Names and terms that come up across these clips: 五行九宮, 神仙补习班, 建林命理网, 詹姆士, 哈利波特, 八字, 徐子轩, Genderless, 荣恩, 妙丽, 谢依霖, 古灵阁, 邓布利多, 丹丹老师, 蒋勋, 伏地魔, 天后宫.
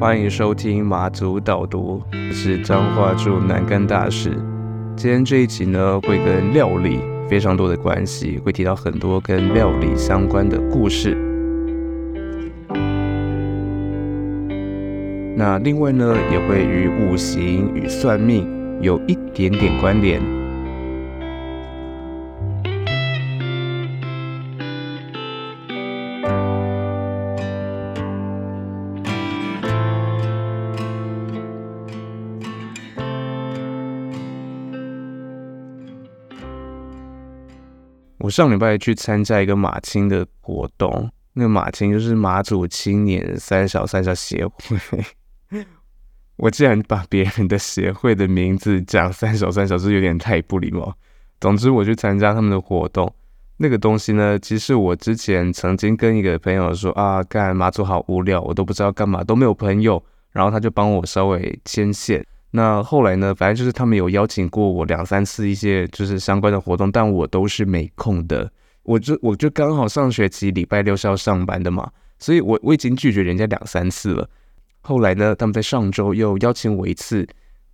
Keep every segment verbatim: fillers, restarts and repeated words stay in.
欢迎收听马祖导读，我是彰化驻南竿大使。今天这一集呢，会跟料理非常多的关系，会提到很多跟料理相关的故事。那另外呢，也会与五行与算命有一点点关联。我上礼拜去参加一个马青的活动，那个马青就是马祖青年三小三小协会。我竟然把别人的协会的名字讲三小三小是有点太不礼貌。总之我去参加他们的活动，那个东西呢，其实我之前曾经跟一个朋友说啊，干马祖好无聊，我都不知道干嘛，都没有朋友，然后他就帮我稍微牵线。那后来呢，反正就是他们有邀请过我两三次一些就是相关的活动，但我都是没空的。我就我就刚好上学期礼拜六是要上班的嘛，所以 我, 我已经拒绝人家两三次了。后来呢，他们在上周又邀请我一次。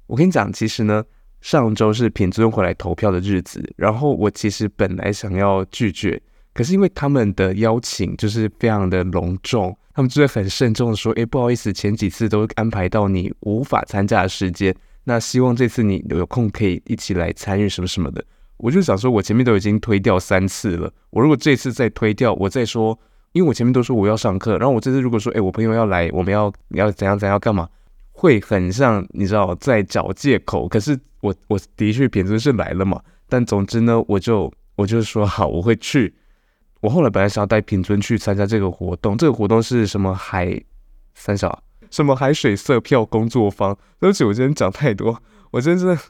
我跟你讲，其实呢，上周是品尊回来投票的日子，然后我其实本来想要拒绝，可是因为他们的邀请就是非常的隆重，他们就会很慎重的说，哎，不好意思，前几次都安排到你无法参加的时间，那希望这次你有空可以一起来参与什么什么的。我就想说，我前面都已经推掉三次了，我如果这次再推掉，我再说。因为我前面都说我要上课，然后我这次如果说，哎、欸，我朋友要来，我们要要怎样怎样要干嘛，会很像你知道在找借口。可是我我的确偏就是来了嘛，但总之呢，我就我就说好，我会去。我后来本来想要带品尊去参加这个活动，这个活动是什么海三小什么海水色票工作坊。对不起，我今天讲太多，我今天真的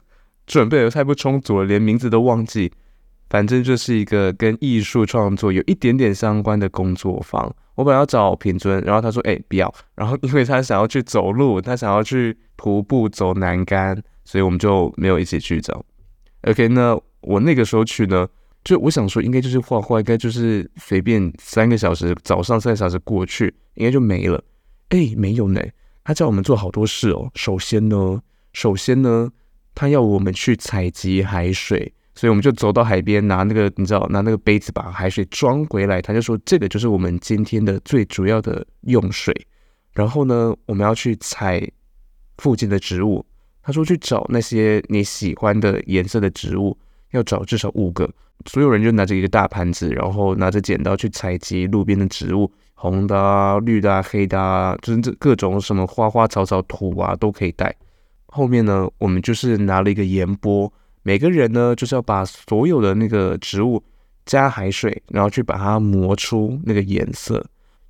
准备的太不充足了，连名字都忘记。反正就是一个跟艺术创作有一点点相关的工作坊。我本来要找品尊，然后他说哎、欸、不要，然后因为他想要去走路，他想要去徒步走南竿，所以我们就没有一起去找。 OK 呢，我那个时候去呢，就我想说应该就是画画，应该就是随便三个小时，早上三个小时过去应该就没了。哎、欸、没有呢，他叫我们做好多事哦。首先呢首先呢他要我们去采集海水，所以我们就走到海边，拿那个你知道拿那个杯子把海水装回来。他就说这个就是我们今天的最主要的用水。然后呢，我们要去采附近的植物，他说去找那些你喜欢的颜色的植物，要找至少五个。所有人就拿着一个大盘子，然后拿着剪刀去采集路边的植物，红的啊、绿的啊、黑的啊，就是各种什么花花草草、土啊都可以带。后面呢，我们就是拿了一个盐钵，每个人呢就是要把所有的那个植物加海水，然后去把它磨出那个颜色，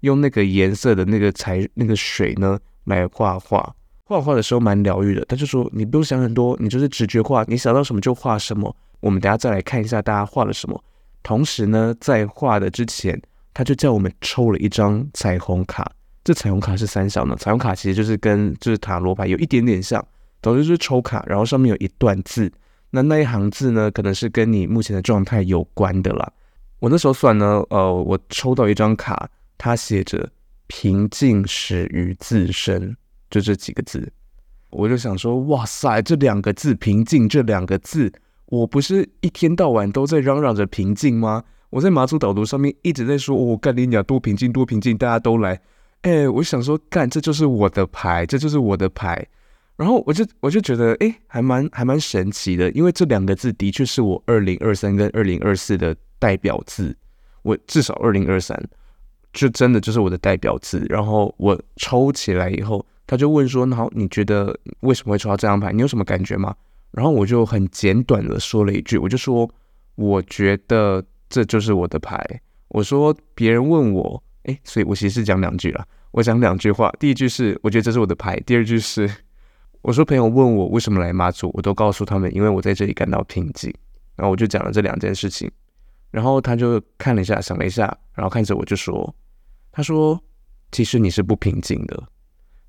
用那个颜色的那个材那个水呢来画画。画画的时候蛮疗愈的，他就说你不用想很多，你就是直觉画，你想到什么就画什么。我们等一下再来看一下大家画了什么。同时呢，在画的之前，他就叫我们抽了一张彩虹卡。这彩虹卡是三小呢，彩虹卡其实就是跟就是塔罗牌有一点点像，总之就是抽卡，然后上面有一段字。那那一行字呢，可能是跟你目前的状态有关的啦。我那时候算呢，呃，我抽到一张卡，它写着平静始于自身，就这几个字。我就想说，哇塞，这两个字平静，这两个字，我不是一天到晚都在嚷嚷着平静吗？我在马祖导读上面一直在说，我、哦、干你娘，多平静，多平静，大家都来。哎，我想说，干，这就是我的牌，这就是我的牌。然后我就我就觉得，哎，还蛮还蛮神奇的，因为这两个字的确是我二零二三跟二零二四的代表字，我至少二零二三就真的就是我的代表字。然后我抽起来以后，他就问说，好，你觉得为什么会抽到这张牌？你有什么感觉吗？然后我就很简短的说了一句，我就说，我觉得这就是我的牌。我说别人问我，哎，所以我其实讲两句啦，我讲两句话，第一句是我觉得这是我的牌，第二句是。我说朋友问我为什么来马祖，我都告诉他们因为我在这里感到平静。然后我就讲了这两件事情，然后他就看了一下，想了一下，然后看着我就说，他说其实你是不平静的，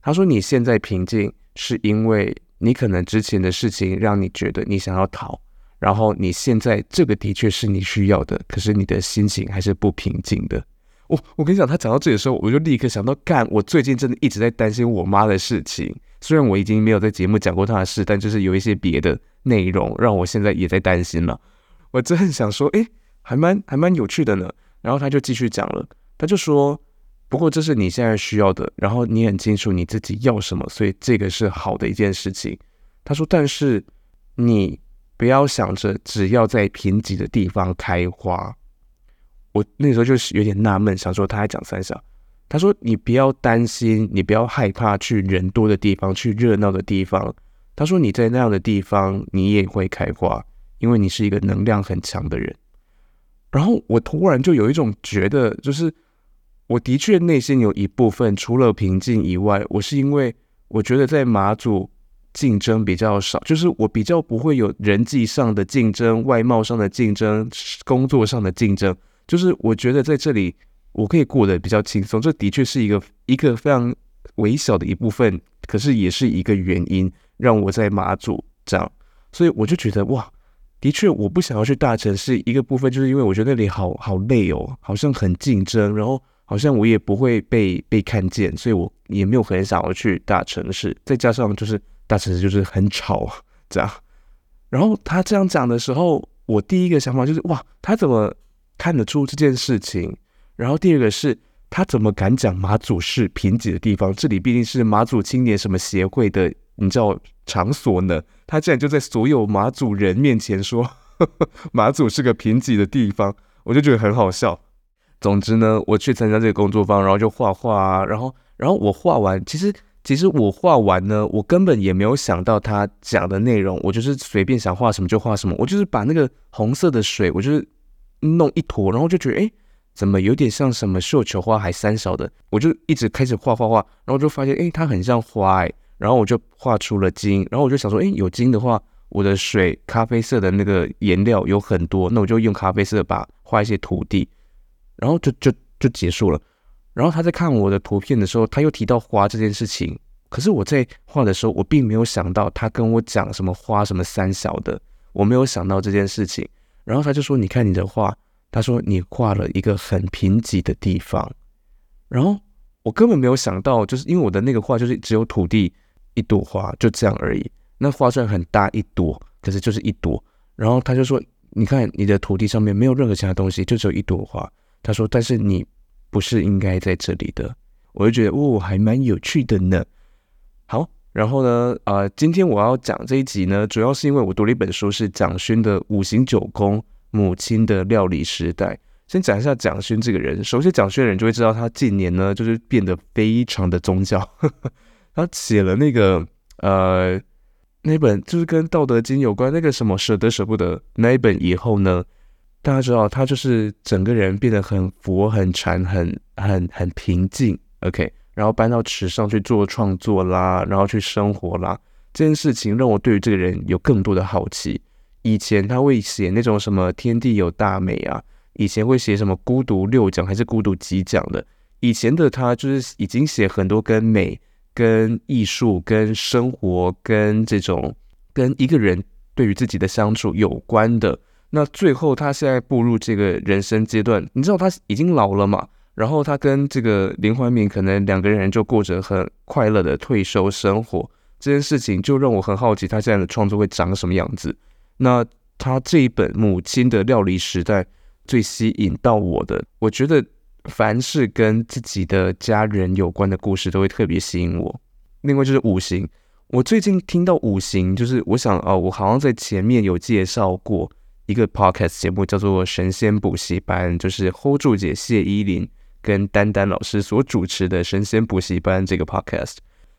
他说你现在平静是因为你可能之前的事情让你觉得你想要逃，然后你现在这个的确是你需要的，可是你的心情还是不平静的。我我跟你讲，他讲到这里的时候，我就立刻想到，干，我最近真的一直在担心我妈的事情。虽然我已经没有在节目讲过她的事，但就是有一些别的内容让我现在也在担心了。我真的想说，哎、欸，还蛮还蛮有趣的呢。然后他就继续讲了，他就说，不过这是你现在需要的，然后你很清楚你自己要什么，所以这个是好的一件事情。他说，但是你不要想着只要在贫瘠的地方开花。我那时候就是有点纳闷，想说他还讲三小。他说你不要担心，你不要害怕去人多的地方，去热闹的地方。他说你在那样的地方你也会开花，因为你是一个能量很强的人。然后我突然就有一种觉得，就是我的确内心有一部分除了平静以外，我是因为我觉得在马祖竞争比较少，就是我比较不会有人际上的竞争、外貌上的竞争、工作上的竞争，就是我觉得在这里我可以过得比较轻松。这的确是一个一个非常微小的一部分，可是也是一个原因让我在马祖这样。所以我就觉得哇，的确我不想要去大城市，一个部分就是因为我觉得那里好好累哦，好像很竞争，然后好像我也不会被被看见，所以我也没有很想要去大城市。再加上就是大城市就是很吵这样。然后他这样讲的时候，我第一个想法就是哇，他怎么看得出这件事情？然后第二个是他怎么敢讲马祖是贫瘠的地方？这里毕竟是马祖青年什么协会的，你知道场所呢？他竟然就在所有马祖人面前说呵呵马祖是个贫瘠的地方，我就觉得很好笑。总之呢，我去参加这个工作坊，然后就画画啊，然后然后我画完，其实其实我画完呢，我根本也没有想到他讲的内容，我就是随便想画什么就画什么，我就是把那个红色的水，我就是弄一坨，然后就觉得哎，怎么有点像什么绣球花还三小的，我就一直开始画画画，然后就发现哎，它很像花哎，然后我就画出了金，然后我就想说哎，有金的话，我的水咖啡色的那个颜料有很多，那我就用咖啡色把画一些土地，然后就就就结束了。然后他在看我的图片的时候，他又提到花这件事情，可是我在画的时候，我并没有想到他跟我讲什么花什么三小的，我没有想到这件事情。然后他就说你看你的画，他说你画了一个很贫瘠的地方。然后我根本没有想到，就是因为我的那个画就是只有土地一朵花就这样而已，那花虽然很大一朵，可是就是一朵。然后他就说你看你的土地上面没有任何其他东西，就只有一朵花。他说但是你不是应该在这里的。我就觉得哦，还蛮有趣的呢。好，然后呢，呃，今天我要讲这一集呢，主要是因为我读了一本书，是蒋勋的《五行九宫：母亲的料理时代》。先讲一下蒋勋这个人，熟悉蒋勋的人就会知道，他近年呢就是变得非常的宗教。他写了那个呃那本就是跟《道德经》有关那个什么舍得舍不得那一本以后呢，大家知道他就是整个人变得很佛、很禅、很很很平静。OK。然后搬到池上去做创作啦，然后去生活啦，这件事情让我对于这个人有更多的好奇。以前他会写那种什么天地有大美啊，以前会写什么孤独六讲还是孤独几讲的，以前的他就是已经写很多跟美、跟艺术、跟生活、跟这种跟一个人对于自己的相处有关的。那最后他现在步入这个人生阶段，你知道他已经老了嘛，然后他跟这个林怀民可能两个人就过着很快乐的退休生活，这件事情就让我很好奇他现在的创作会长什么样子。那他这一本《母亲的料理时代》最吸引到我的，我觉得凡是跟自己的家人有关的故事都会特别吸引我。另外就是五行，我最近听到五行，就是我想啊、哦，我好像在前面有介绍过一个 podcast 节目叫做《神仙补习班》，就是 hold 住姐谢依霖跟丹丹老师所主持的《神仙补习班》这个 podcast。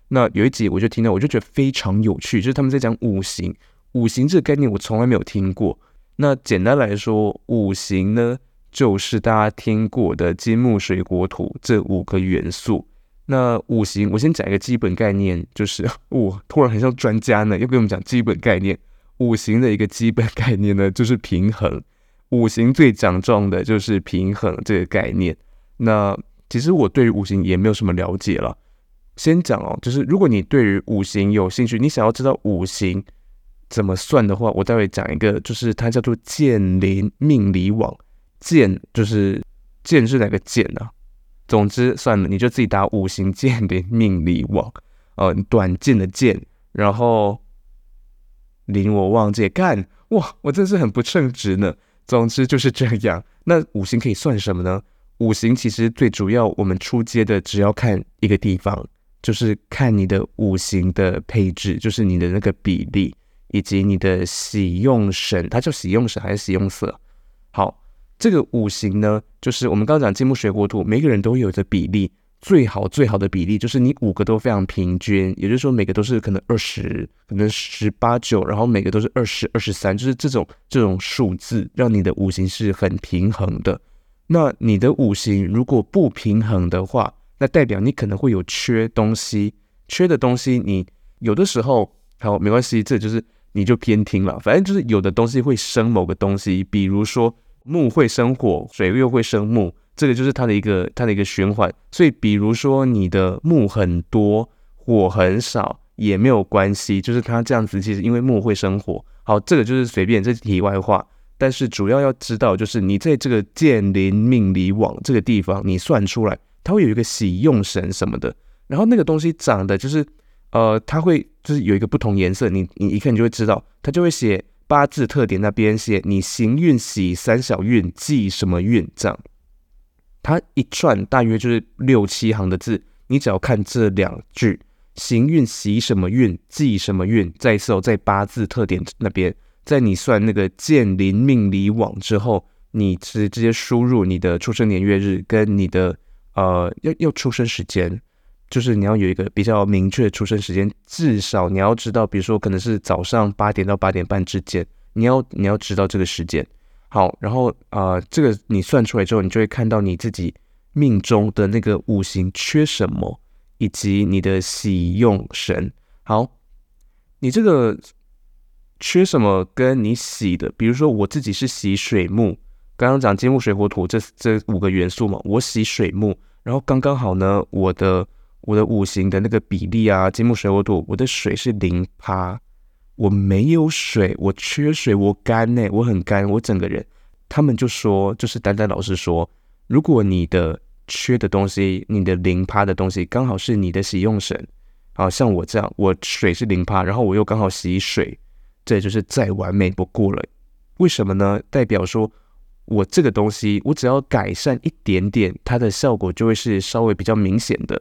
那有一集我就听到，我就觉得非常有趣，就是他们在讲五行。五行这个概念我从来没有听过。那简单来说，五行呢就是大家听过的金木水火土这五个元素。那五行我先讲一个基本概念，就是我突然很像专家呢，要跟我们讲基本概念。五行的一个基本概念呢就是平衡，五行最讲重的就是平衡这个概念。那其实我对于五行也没有什么了解了。先讲哦，就是如果你对于五行有兴趣，你想要知道五行怎么算的话，我待会讲一个，就是它叫做建林命理网。建就是建是哪个建啊？总之算了，你就自己打五行剑的命理网，呃，短剑的剑，然后令我忘记干哇，我真是很不称职呢。总之就是这样。那五行可以算什么呢？五行其实最主要，我们出街的只要看一个地方，就是看你的五行的配置，就是你的那个比例，以及你的喜用神，它叫喜用神还是喜用色？好，这个五行呢，就是我们刚刚讲金木水火土，每个人都有的比例，最好最好的比例就是你五个都非常平均，也就是说每个都是可能二十，可能十八九，然后每个都是二十二十三，就是这种这种数字，让你的五行是很平衡的。那你的五行如果不平衡的话，那代表你可能会有缺东西，缺的东西你有的时候好没关系，这就是你就偏听了，反正就是有的东西会生某个东西，比如说木会生火，水又会生木，这个就是它的一个它的一个循环。所以比如说你的木很多，火很少也没有关系，就是它这样子其实因为木会生火。好，这个就是随便，这是题外话。但是主要要知道就是你在这个建林命理网这个地方你算出来它会有一个喜用神什么的，然后那个东西长的就是呃，它会就是有一个不同颜色，你你一看你就会知道，它就会写八字特点那边写你行运喜三小运忌什么运这样，它一串大约就是六七行的字，你只要看这两句行运喜什么运忌什么运，再一次哦，在八字特点那边，在你算那个建林命理网之后，你直接输入你的出生年月日跟你的呃要要出生时间，就是你要有一个比较明确的出生时间，至少你要知道，比如说可能是早上八点到八点半之间，你要你要知道这个时间。好，然后呃这个你算出来之后，你就会看到你自己命中的那个五行缺什么，以及你的喜用神。好，你这个缺什么跟你喜的，比如说我自己是喜水木，刚刚讲金木水火土 这, 这五个元素嘛，我喜水木，然后刚刚好呢我的我的五行的那个比例啊，金木水火土，我的水是 百分之零， 我没有水，我缺水，我干耶、欸、我很干，我整个人。他们就说就是丹丹老师说，如果你的缺的东西，你的 百分之零 的东西刚好是你的喜用神，好像我这样，我水是 百分之零， 然后我又刚好喜水，这就是再完美不过了。为什么呢？代表说我这个东西我只要改善一点点，它的效果就会是稍微比较明显的。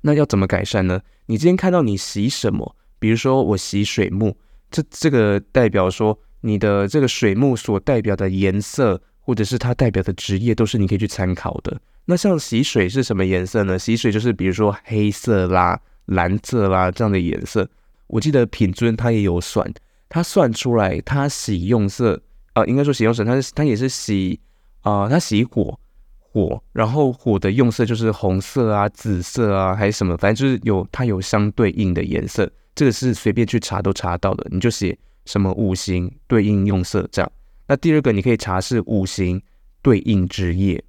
那要怎么改善呢？你今天看到你喜什么，比如说我喜水木，这这个代表说你的这个水木所代表的颜色或者是它代表的职业都是你可以去参考的。那像喜水是什么颜色呢？喜水就是比如说黑色啦蓝色啦这样的颜色。我记得品尊他也有算，他算出来他喜用色，呃，应该说喜用神，他他也是喜，啊、呃，他喜火，火，然后火的用色就是红色啊、紫色啊，还是什么，反正就是有他有相对应的颜色，这个是随便去查都查到的，你就写什么五行对应用色这样。那第二个你可以查是五行对应职业，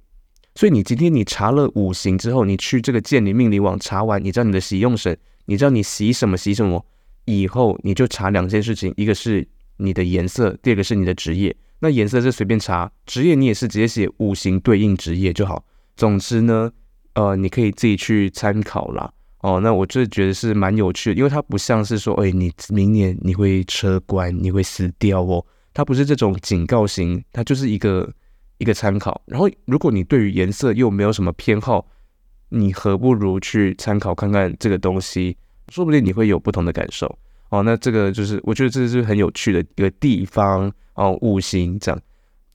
所以你今天你查了五行之后，你去这个建林命理网查完，你知道你的喜用神，你知道你喜什么喜什么。以后你就查两件事情，一个是你的颜色，第二个是你的职业。那颜色是随便查，职业你也是直接写五行对应职业就好。总之呢，呃，你可以自己去参考啦。哦，那我就觉得是蛮有趣的，因为它不像是说，哎、欸，你明年你会车关，你会死掉哦，它不是这种警告型，它就是一个一个参考。然后，如果你对于颜色又没有什么偏好，你何不如去参考看看这个东西。说不定你会有不同的感受哦。那这个就是我觉得这是很有趣的一个地方哦。五行这样，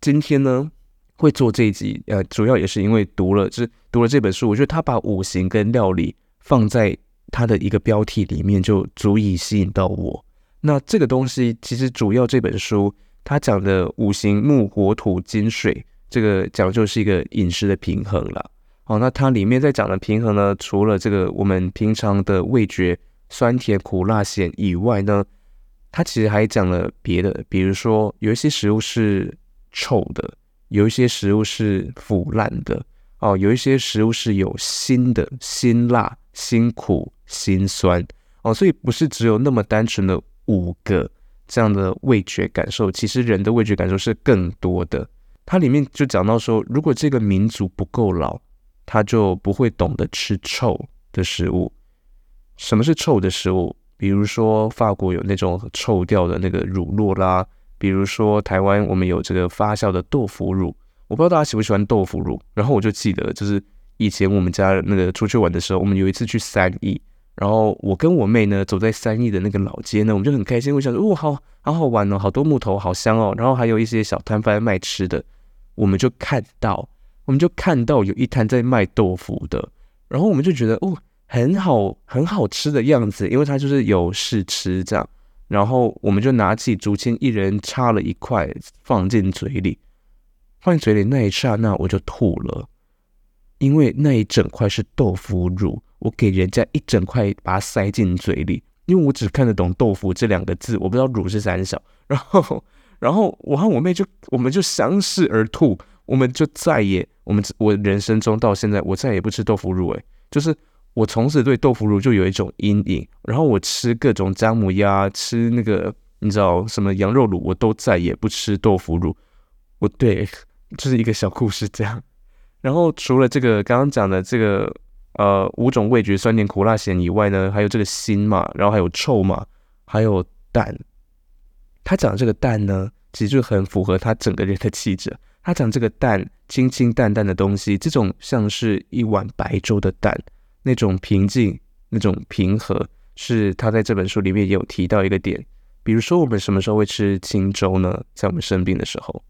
今天呢会做这一集，呃，主要也是因为读了，就是读了这本书，我觉得他把五行跟料理放在他的一个标题里面，就足以吸引到我。那这个东西其实主要这本书他讲的五行木火土金水，这个讲就是一个饮食的平衡了。好，那它里面在讲的平衡呢，除了这个我们平常的味觉酸甜苦辣咸以外呢，它其实还讲了别的，比如说有一些食物是臭的，有一些食物是腐烂的、哦、有一些食物是有辛的，辛辣辛苦辛酸、哦、所以不是只有那么单纯的五个这样的味觉感受，其实人的味觉感受是更多的。它里面就讲到说，如果这个民族不够老，他就不会懂得吃臭的食物。什么是臭的食物？比如说法国有那种臭掉的那个乳酪啦，比如说台湾我们有这个发酵的豆腐乳，我不知道大家喜不喜欢豆腐乳。然后我就记得就是以前我们家那个出去玩的时候，我们有一次去三义，然后我跟我妹呢走在三义的那个老街呢，我们就很开心，我想说哦，好好好玩哦，好多木头，好香哦，然后还有一些小摊贩卖吃的，我们就看到我们就看到有一摊在卖豆腐的，然后我们就觉得哦，很好很好吃的样子，因为它就是有试吃这样，然后我们就拿起竹签，一人插了一块放进嘴里，放进嘴里那一刹那我就吐了，因为那一整块是豆腐乳，我给人家一整块把它塞进嘴里，因为我只看得懂豆腐这两个字，我不知道乳是三小，然后然后我和我妹就我们就相视而吐，我们就再也我们我人生中到现在我再也不吃豆腐乳，欸，就是我从此对豆腐乳就有一种阴影，然后我吃各种姜母鸭，吃那个你知道什么羊肉卤，我都再也不吃豆腐乳。我对，就是一个小故事这样。然后除了这个刚刚讲的这个呃五种味觉酸甜苦辣咸以外呢，还有这个腥嘛，然后还有臭嘛，还有淡。他讲的这个淡呢，其实就很符合他整个人的气质。他讲这个淡，清清淡淡的东西，这种像是一碗白粥的淡，那种平静，那种平和，是他在这本书里面也有提到一个点。比如说我们什么时候会吃清粥呢？在我们生病的时候，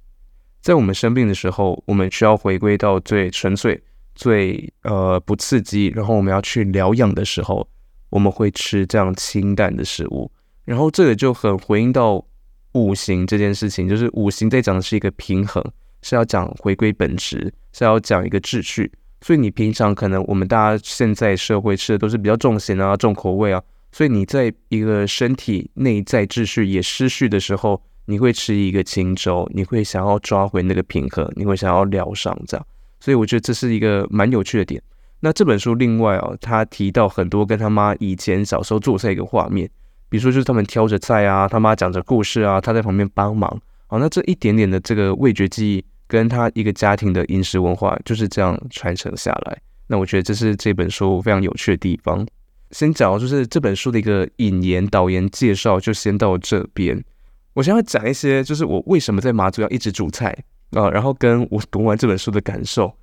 在我们生病的时候，我们需要回归到最纯粹、最呃不刺激，然后我们要去疗养的时候，我们会吃这样清淡的食物。然后这个就很回应到五行这件事情，就是五行在讲的是一个平衡，是要讲回归本质，是要讲一个秩序。所以你平常可能我们大家现在社会吃的都是比较重咸啊、重口味啊，所以你在一个身体内在秩序也失序的时候，你会吃一个清粥，你会想要抓回那个平衡，你会想要疗伤这样。所以我觉得这是一个蛮有趣的点。那这本书另外啊，他提到很多跟他妈以前小时候做菜一个画面，比如说就是他们挑着菜啊，他妈讲着故事啊，他在旁边帮忙。好，那这一点点的这个味觉记忆跟他一个家庭的饮食文化就是这样传承下来，那我觉得这是这本书非常有趣的地方。先讲就是这本书的一个引言导言介绍就先到这边。我想要讲一些就是我为什么在马祖要一直煮菜啊，然后跟我读完这本书的感受。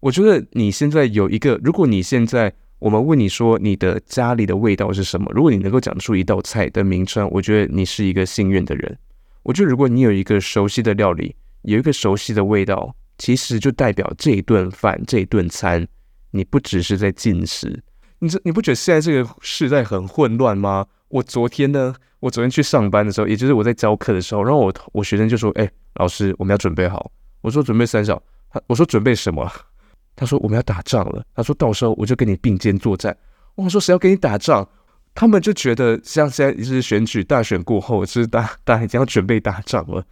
我觉得你现在有一个，如果你现在我们问你说你的家里的味道是什么，如果你能够讲出一道菜的名称，我觉得你是一个幸运的人。我觉得如果你有一个熟悉的料理，有一个熟悉的味道，其实就代表这一顿饭这一顿餐你不只是在进食。 你, 你不觉得现在这个时代很混乱吗？我昨天呢我昨天去上班的时候，也就是我在教课的时候，然后 我, 我学生就说哎、欸，老师我们要准备好，我说准备三小，我说准备什么，他说我们要打仗了，他说到时候我就跟你并肩作战。我说谁要跟你打仗？他们就觉得像现在就是选举大选过后，就是大家已经要准备打仗了。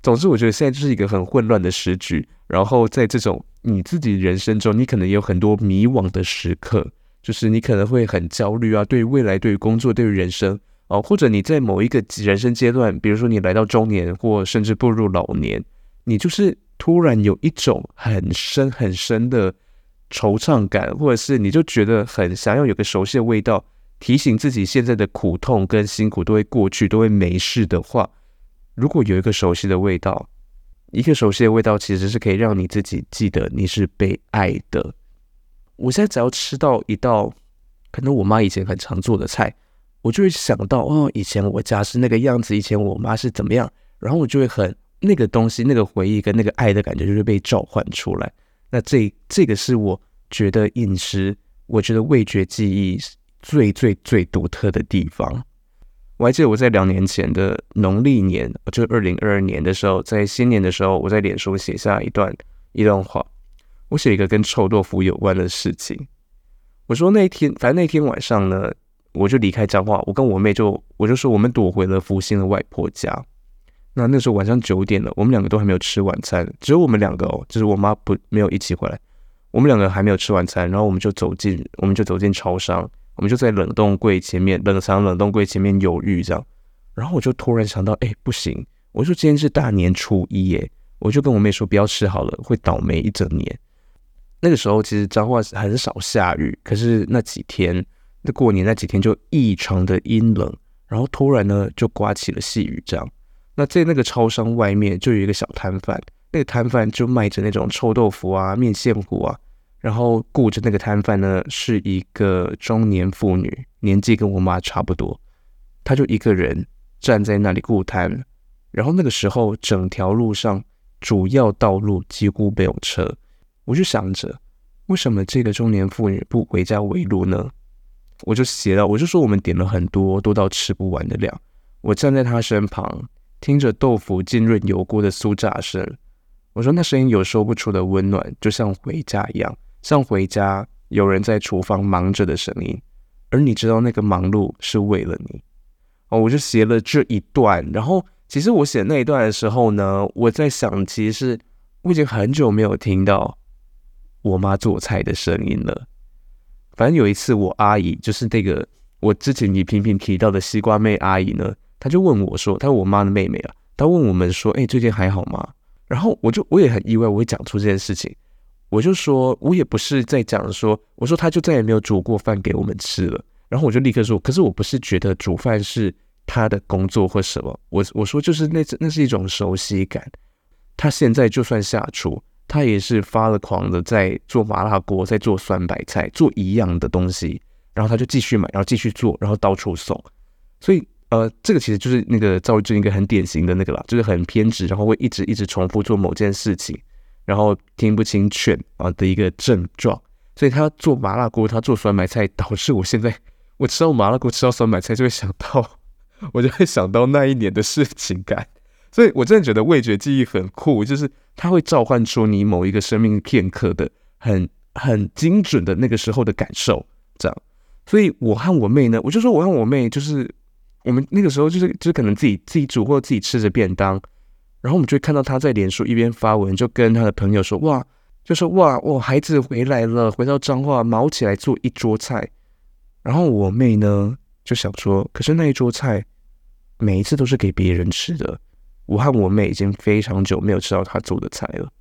总之我觉得现在就是一个很混乱的时局，然后在这种你自己人生中，你可能也有很多迷惘的时刻，就是你可能会很焦虑啊，对于未来，对于工作，对于人生、哦、或者你在某一个人生阶段，比如说你来到中年或甚至步入老年，你就是突然有一种很深很深的惆怅感，或者是你就觉得很想要有个熟悉的味道提醒自己现在的苦痛跟辛苦都会过去，都会没事的话，如果有一个熟悉的味道，一个熟悉的味道其实是可以让你自己记得你是被爱的。我现在只要吃到一道可能我妈以前很常做的菜，我就会想到哦，以前我家是那个样子，以前我妈是怎么样，然后我就会很那个东西，那个回忆跟那个爱的感觉就会被召唤出来。那这这个是我觉得饮食，我觉得味觉记忆最最最独特的地方。我还记得我在两年前的农历年，就是二零二二年的时候，在新年的时候，我在脸书写下一段一段话，我写一个跟臭豆腐有关的事情。我说那天，反正那天晚上呢，我就离开彰化，我跟我妹就我就说我们躲回了福星的外婆家。那那时候晚上九点了，我们两个都还没有吃晚餐，只有我们两个哦，就是我妈不没有一起回来，我们两个还没有吃晚餐，然后我们就走进我们就走进超商。我们就在冷冻柜前面，冷藏冷冻柜前面犹豫这样，然后我就突然想到，哎、欸，不行！我说今天是大年初一耶，我就跟我妹说不要吃好了，会倒霉一整年。那个时候其实彰化很少下雨，可是那几天那过年那几天就异常的阴冷，然后突然呢就刮起了细雨这样。那在那个超商外面就有一个小摊贩，那个摊贩就卖着那种臭豆腐啊、面线糊啊，然后雇着那个摊贩呢是一个中年妇女，年纪跟我妈差不多，她就一个人站在那里顾摊。然后那个时候整条路上主要道路几乎没有车，我就想着为什么这个中年妇女不回家围炉呢？我就写到，我就说我们点了很多，多到吃不完的量。我站在她身旁，听着豆腐浸润油锅的酥炸声，我说那声音有说不出的温暖，就像回家一样，像回家有人在厨房忙着的声音，而你知道那个忙碌是为了你。哦，我就写了这一段。然后其实我写那一段的时候呢，我在想，其实我已经很久没有听到我妈做菜的声音了。反正有一次我阿姨，就是那个我之前也频频提到的西瓜妹阿姨呢，她就问我说，她我妈的妹妹啊，她问我们说，哎、欸，最近还好吗？然后我就我也很意外我会讲出这件事情，我就说我也不是在讲说，我说她就再也没有煮过饭给我们吃了。然后我就立刻说，可是我不是觉得煮饭是她的工作或什么， 我, 我说就是 那, 那是一种熟悉感。她现在就算下厨，她也是发了狂的在做麻辣锅，在做酸白菜，做一样的东西，然后她就继续买，然后继续做，然后到处送。所以呃，这个其实就是那个躁郁症一个很典型的那个啦，就是很偏执，然后会一直一直重复做某件事情，然后听不清劝啊的一个症状。所以他做麻辣锅，他做酸白菜，导致我现在我吃到麻辣锅吃到酸白菜，就会想到我就会想到那一年的事情感。所以我真的觉得味觉记忆很酷，就是它会召唤出你某一个生命片刻的很很精准的那个时候的感受，这样。所以我和我妹呢，我就说我和我妹就是。我们那个时候就是就是可能自己自己煮或自己吃着便当，然后我们就会看到他在脸书一边发文，就跟他的朋友说哇，就说哇我孩子回来了，回到彰化卯起来做一桌菜。然后我妹呢就想说，可是那一桌菜每一次都是给别人吃的，我和我妹已经非常久没有吃到她做的菜了。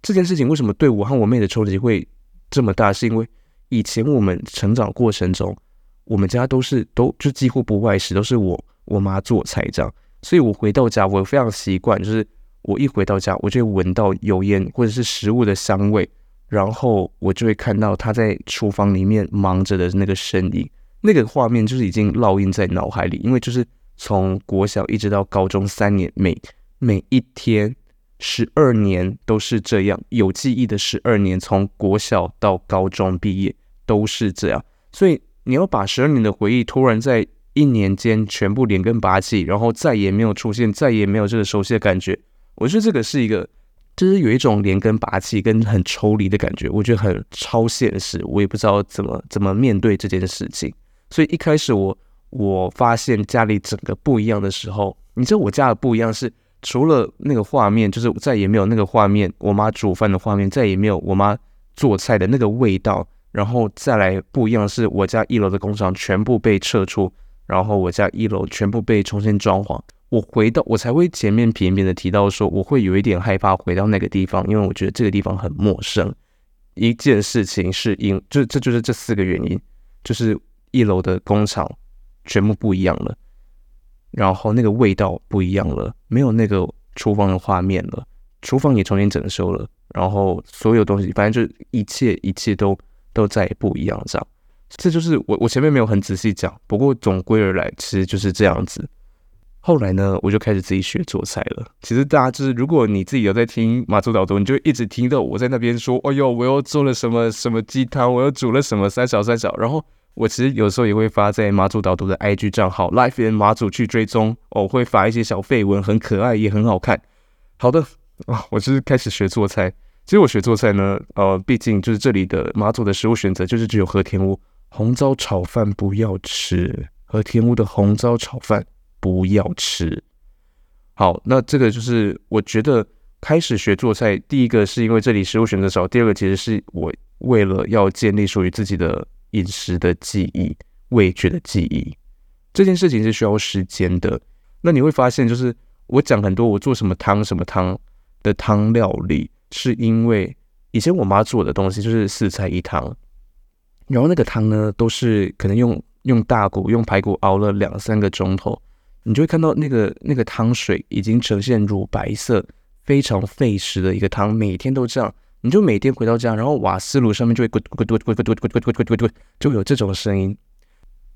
这件事情为什么对我和我妹的冲击会这么大，是因为以前我们成长过程中，我们家都是都就几乎不外食，都是我我妈做菜这样。所以我回到家，我非常习惯，就是我一回到家，我就会闻到油烟或者是食物的香味，然后我就会看到她在厨房里面忙着的那个身影，那个画面就是已经烙印在脑海里。因为就是从国小一直到高中三年，每每一天十二年都是这样，有记忆的十二年，从国小到高中毕业都是这样，所以。你要把十二年的回忆突然在一年间全部连根拔起，然后再也没有出现，再也没有这个熟悉的感觉。我觉得这个是一个，就是有一种连根拔起跟很抽离的感觉，我觉得很超现实，我也不知道怎么怎么面对这件事情。所以一开始我我发现家里整个不一样的时候，你知道我家的不一样是，除了那个画面，就是再也没有那个画面，我妈煮饭的画面，再也没有我妈做菜的那个味道。然后再来不一样的是，我家一楼的工厂全部被撤出，然后我家一楼全部被重新装潢。我回到，我才会前面频频的提到说，我会有一点害怕回到那个地方，因为我觉得这个地方很陌生。一件事情是因，就这就是这四个原因，就是一楼的工厂全部不一样了，然后那个味道不一样了，没有那个厨房的画面了，厨房也重新整修了，然后所有东西，反正就一切一切都。都再也不一样，这样，这就是我我前面没有很仔细讲，不过总归而来，其实就是这样子。后来呢，我就开始自己学做菜了。其实大家就是，如果你自己有在听马祖岛中，你就一直听到我在那边说，哎呦，我又做了什么什么鸡汤，我又煮了什么三小三小。然后我其实有时候也会发在马祖岛中的 I G 账号 Life in 马祖去追踪，我、哦、会发一些小废文，很可爱也很好看。好的、哦、我就是开始学做菜。其实我学做菜呢，呃，毕竟就是这里的马祖的食物选择就是只有和田屋红糟炒饭不要吃，和田屋的红糟炒饭不要吃。好，那这个就是我觉得开始学做菜，第一个是因为这里食物选择少，第二个其实是我为了要建立属于自己的饮食的记忆、味觉的记忆，这件事情是需要时间的。那你会发现，就是我讲很多我做什么汤、什么汤的汤料理。是因为以前我妈做的东西就是四菜一汤，然后那个汤呢都是可能用用大骨用排骨熬了两三个钟头，你就会看到那个那个汤水已经呈现乳白色，非常费时的一个汤，每天都这样，你就每天回到家，然后瓦斯炉上面就会咕咕咕咕咕咕咕咕咕咕咕咕咕，就有这种声音，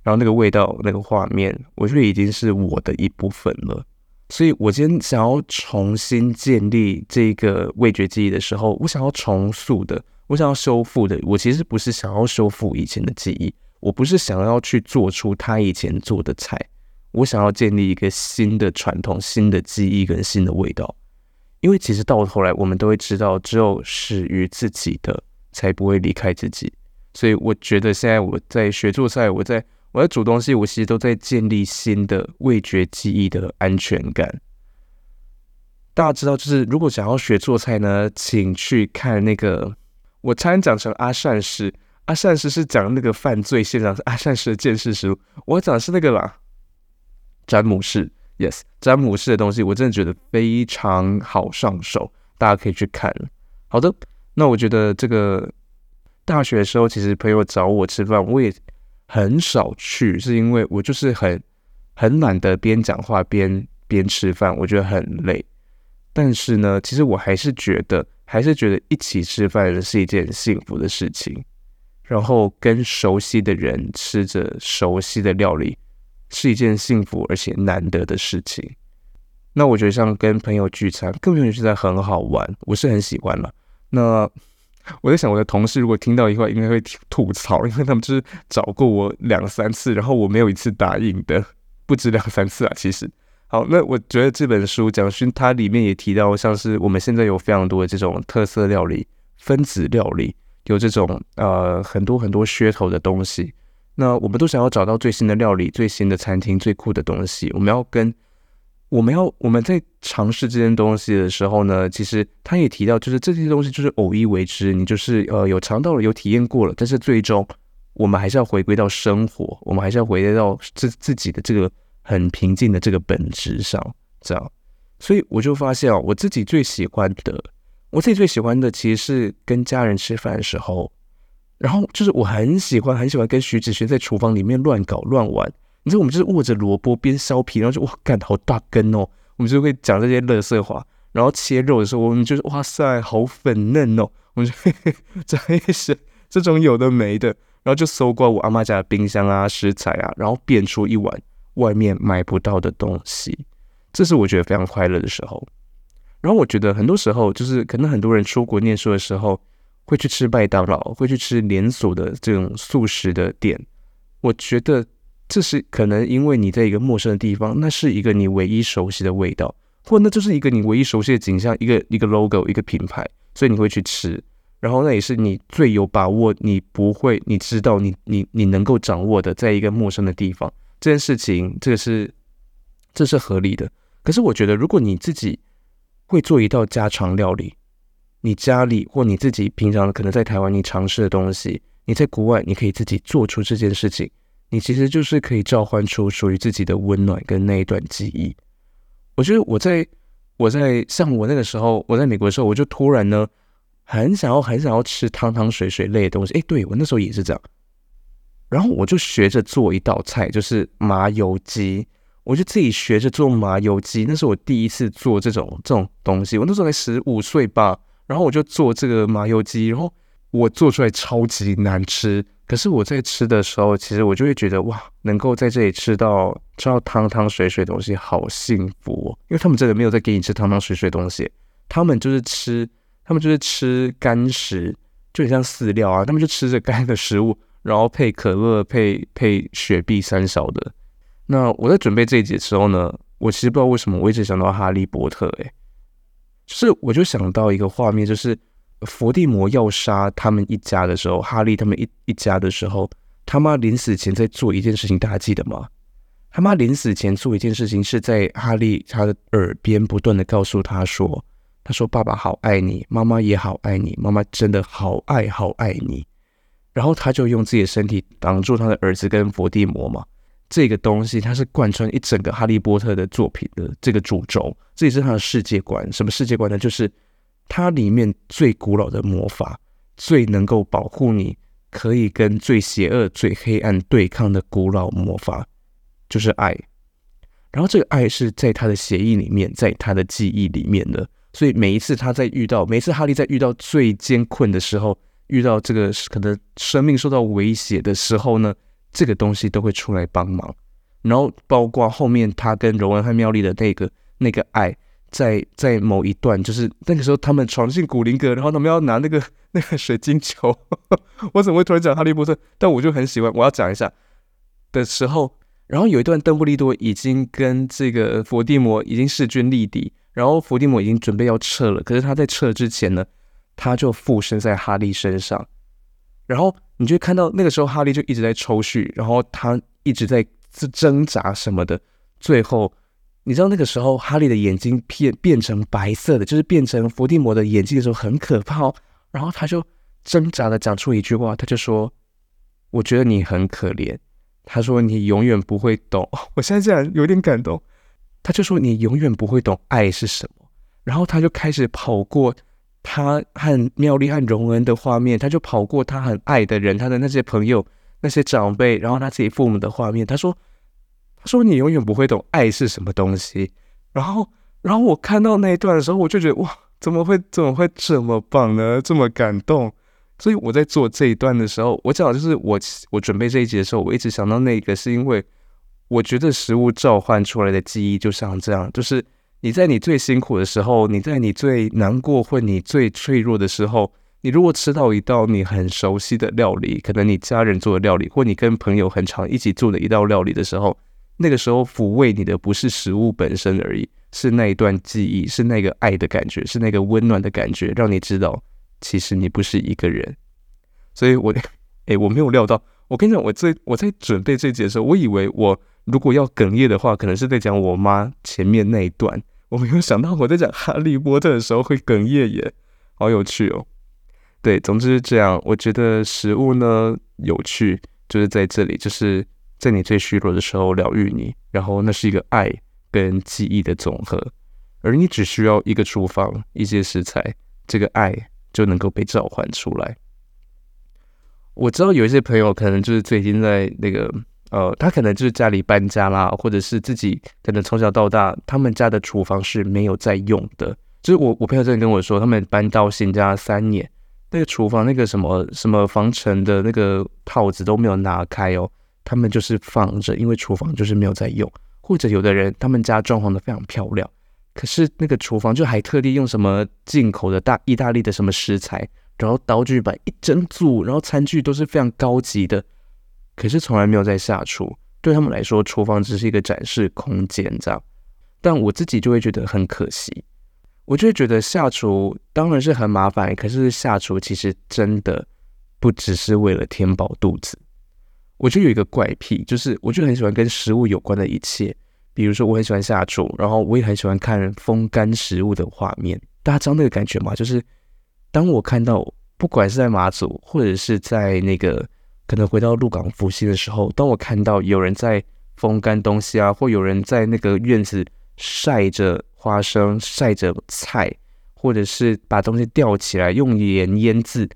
然后那个味道那个画面，我觉得已经是我的一部分了。所以我今天想要重新建立这个味觉记忆的时候，我想要重塑的，我想要修复的，我其实不是想要修复以前的记忆，我不是想要去做出他以前做的菜，我想要建立一个新的传统、新的记忆跟新的味道。因为其实到头来我们都会知道，只有始于自己的才不会离开自己。所以我觉得现在我在学做菜，我在我在煮东西，我其实都在建立新的味觉记忆的安全感。大家知道，就是如果想要学做菜呢，请去看那个，我差点讲成阿善师，阿善师是讲那个犯罪现场，阿善师的见识实录，我讲的是那个啦，詹姆士 ，yes， 詹姆士的东西，我真的觉得非常好上手，大家可以去看。好的，那我觉得这个大学的时候，其实朋友找我吃饭，我也很少去，是因为我就是很很懒得边讲话边边吃饭，我觉得很累。但是呢，其实我还是觉得还是觉得一起吃饭是一件幸福的事情，然后跟熟悉的人吃着熟悉的料理是一件幸福而且难得的事情。那我觉得像跟朋友聚餐，跟朋友聚餐很好玩，我是很喜欢了。那我在想，我的同事如果听到一块，应该会吐槽，因为他们就是找过我两三次，然后我没有一次答应的，不止两三次啊。其实，好，那我觉得这本书蒋勋他里面也提到，像是我们现在有非常多的这种特色料理、分子料理，有这种呃很多很多噱头的东西。那我们都想要找到最新的料理、最新的餐厅、最酷的东西。我们要跟我们要我们在尝试这件东西的时候呢，其实他也提到，就是这些东西就是偶一为之，你就是呃有尝到了，有体验过了，但是最终我们还是要回归到生活，我们还是要回归到自自己的这个很平静的这个本质上，这样。所以我就发现啊，我自己最喜欢的，我自己最喜欢的其实是跟家人吃饭的时候，然后就是我很喜欢很喜欢跟徐子轩在厨房里面乱搞乱玩。你知道我们就是握着萝卜边削皮，然后就哇干好大根哦，我们就会讲这些垃圾话。然后切肉的时候，我们就是哇塞好粉嫩哦，我们就嘿嘿讲一些这种有的没的，然后就搜刮我阿妈家的冰箱啊食材啊，然后变出一碗外面买不到的东西，这是我觉得非常快乐的时候。然后我觉得很多时候就是可能很多人出国念书的时候会去吃麦当劳，会去吃连锁的这种素食的店，我觉得这是可能因为你在一个陌生的地方，那是一个你唯一熟悉的味道，或那就是一个你唯一熟悉的景象，一个一个 logo， 一个品牌，所以你会去吃，然后那也是你最有把握，你不会，你知道你你你能够掌握的，在一个陌生的地方，这件事情，这个是这是合理的。可是我觉得，如果你自己会做一道家常料理，你家里或你自己平常可能在台湾你尝试的东西，你在国外你可以自己做出这件事情。你其实就是可以召唤出属于自己的温暖跟那一段记忆。我觉得我在我在像我那个时候，我在美国的时候，我就突然呢很想要很想要吃汤汤水水类的东西。哎，对，我那时候也是这样。然后我就学着做一道菜，就是麻油鸡。我就自己学着做麻油鸡，那是我第一次做这种这种东西。我那时候才十五岁吧，然后我就做这个麻油鸡，然后我做出来超级难吃。可是我在吃的时候，其实我就会觉得哇，能够在这里吃到吃到汤汤水水的东西，好幸福哦！因为他们真的没有在给你吃汤汤水水的东西，他们就是吃，他们就是吃干食，就很像饲料啊，他们就吃着干的食物，然后配可乐、配配雪碧三勺的。那我在准备这一集的时候呢，我其实不知道为什么我一直想到哈利波特、欸，哎，就是我就想到一个画面，就是伏地魔要杀他们一家的时候，哈利他们 一, 一家的时候，他妈临死前在做一件事情，大家记得吗？他妈临死前做一件事情，是在哈利他的耳边不断的告诉他说，他说爸爸好爱你，妈妈也好爱你，妈妈真的好爱好爱你。然后他就用自己的身体挡住他的儿子跟伏地魔嘛。这个东西它是贯穿一整个哈利波特的作品的这个主轴，这也是他的世界观。什么世界观呢？就是它里面最古老的魔法，最能够保护你可以跟最邪恶最黑暗对抗的古老魔法就是爱。然后这个爱是在他的血液里面，在他的记忆里面的，所以每一次他在遇到每一次哈利在遇到最艰困的时候，遇到这个可能生命受到威胁的时候呢，这个东西都会出来帮忙。然后包括后面他跟荣恩和妙丽的那个那个爱，在在某一段，就是那个时候他们闯进古灵阁，然后他们要拿那个那个水晶球我怎么会突然讲哈利波特，但我就很喜欢，我要讲一下的时候，然后有一段邓布利多已经跟这个伏地魔已经势均力敌，然后伏地魔已经准备要撤了，可是他在撤之前呢，他就附身在哈利身上，然后你就看到那个时候哈利就一直在抽搐，然后他一直在挣扎什么的，最后你知道那个时候哈利的眼睛变成白色的，就是变成伏地魔的眼睛的时候很可怕哦。然后他就挣扎的讲出一句话，他就说我觉得你很可怜，他说你永远不会懂，我现在竟然有点感动，他就说你永远不会懂爱是什么。然后他就开始跑过他和妙丽和荣恩的画面，他就跑过他很爱的人，他的那些朋友那些长辈，然后他自己父母的画面，他说他说你永远不会懂爱是什么东西。然后然后我看到那一段的时候，我就觉得哇，怎么会怎么会这么棒呢，这么感动。所以我在做这一段的时候，我讲就是我我准备这一集的时候，我一直想到那个，是因为我觉得食物召唤出来的记忆就像这样，就是你在你最辛苦的时候，你在你最难过或你最脆弱的时候，你如果吃到一道你很熟悉的料理，可能你家人做的料理，或你跟朋友很常一起做的一道料理的时候，那个时候抚慰你的不是食物本身而已，是那一段记忆，是那个爱的感觉，是那个温暖的感觉，让你知道其实你不是一个人。所以我、欸、我没有料到，我跟你讲， 我, 我在准备这集的时候，我以为我如果要哽咽的话，可能是在讲我妈前面那一段，我没有想到我在讲哈利波特的时候会哽咽耶，好有趣哦。对，总之是这样。我觉得食物呢有趣就是在这里，就是在你最虚弱的时候疗愈你，然后那是一个爱跟记忆的总和，而你只需要一个厨房一些食材，这个爱就能够被召唤出来。我知道有一些朋友可能就是最近在那个呃，他可能就是家里搬家啦，或者是自己可能从小到大他们家的厨房是没有在用的，就是我我朋友真的跟我说，他们搬到新家三年，那个厨房那个什么什么防尘的那个套子都没有拿开哦，他们就是放着，因为厨房就是没有在用。或者有的人他们家装潢的非常漂亮，可是那个厨房就还特地用什么进口的大意大利的什么食材，然后刀具摆一整组，然后餐具都是非常高级的，可是从来没有在下厨。对他们来说厨房只是一个展示空间这样。但我自己就会觉得很可惜，我就会觉得下厨当然是很麻烦，可是下厨其实真的不只是为了填饱肚子。我就有一个怪癖，就是我就很喜欢跟食物有关的一切，比如说我很喜欢下厨，然后我也很喜欢看风干食物的画面。大家知道那个感觉吗？就是当我看到不管是在马祖或者是在那个可能回到鹿港福溪的时候，当我看到有人在风干东西啊，或有人在那个院子晒着花生晒着菜，或者是把东西吊起来用盐腌制，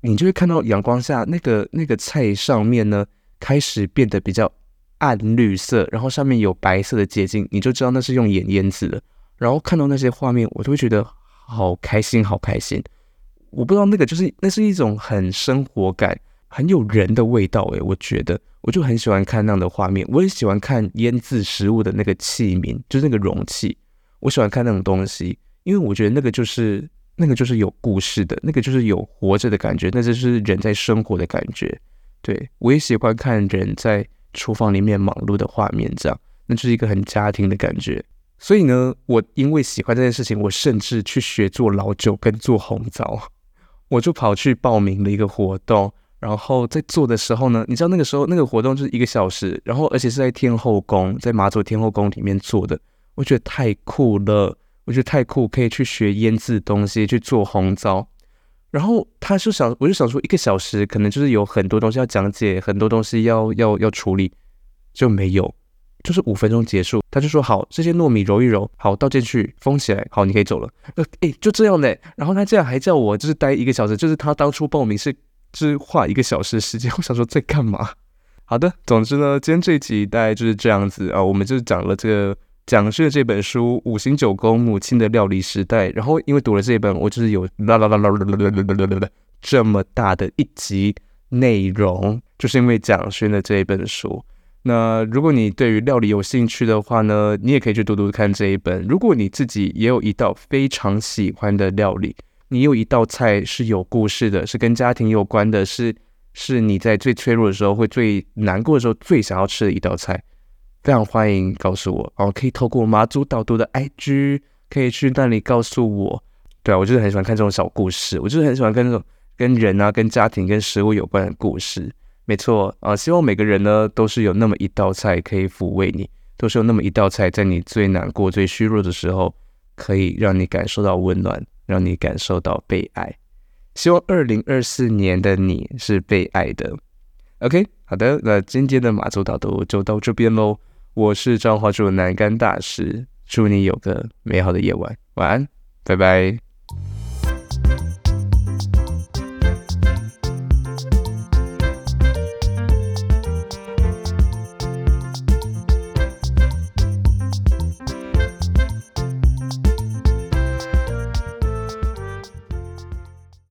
你就会看到阳光下那个那个菜上面呢开始变得比较暗绿色，然后上面有白色的结晶，你就知道那是用盐腌制的。然后看到那些画面，我都会觉得好开心好开心。我不知道那个就是那是一种很生活感很有人的味道耶，我觉得我就很喜欢看那样的画面。我很喜欢看腌制食物的那个器皿，就是那个容器，我喜欢看那种东西，因为我觉得那个就是那个就是有故事的，那个就是有活着的感觉，那就是人在生活的感觉。对，我也喜欢看人在厨房里面忙碌的画面这样，那就是一个很家庭的感觉。所以呢，我因为喜欢这件事情，我甚至去学做老酒跟做红枣，我就跑去报名了一个活动。然后在做的时候呢，你知道那个时候那个活动就是一个小时，然后而且是在天后宫，在马祖天后宫里面做的，我觉得太酷了，我觉得太酷，可以去学腌制东西，去做红糟。然后他就想，我就想说一个小时可能就是有很多东西要讲解，很多东西要要要处理，就没有，就是五分钟结束，他就说好，这些糯米揉一揉，好倒进去封起来，好你可以走了。呃，哎、欸，就这样嘞。然后他这样还叫我就是待一个小时，就是他当初报名是只花一个小时的时间，我想说在干嘛？好的，总之呢，今天这一集大概就是这样子啊，我们就讲了这个。讲是这本书《五行九宫母亲的料理时代》，然后因为读了这本，我就是有啦啦啦啦啦啦啦啦啦这么大的一集内容，就是因为蒋勋的这一本书。那如果你对于料理有兴趣的话呢，你也可以去读读看这一本。如果你自己也有一道非常喜欢的料理，你有一道菜是有故事的，是跟家庭有关的，是是你在最脆弱的时候会最难过的时候最想要吃的一道菜。非常欢迎告诉我、哦、可以透过马祖导读的 I G 可以去那里告诉我。对啊，我就是很喜欢看这种小故事，我就是很喜欢看这种跟人啊跟家庭跟食物有关的故事。没错、呃、希望每个人呢都是有那么一道菜可以抚慰你，都是有那么一道菜在你最难过最虚弱的时候可以让你感受到温暖，让你感受到被爱。希望二零二四年的你是被爱的。 OK， 好的，那今天的马祖导读就到这边咯。我是彰化驻南竿大师，祝你有个美好的夜晚，晚安，拜拜。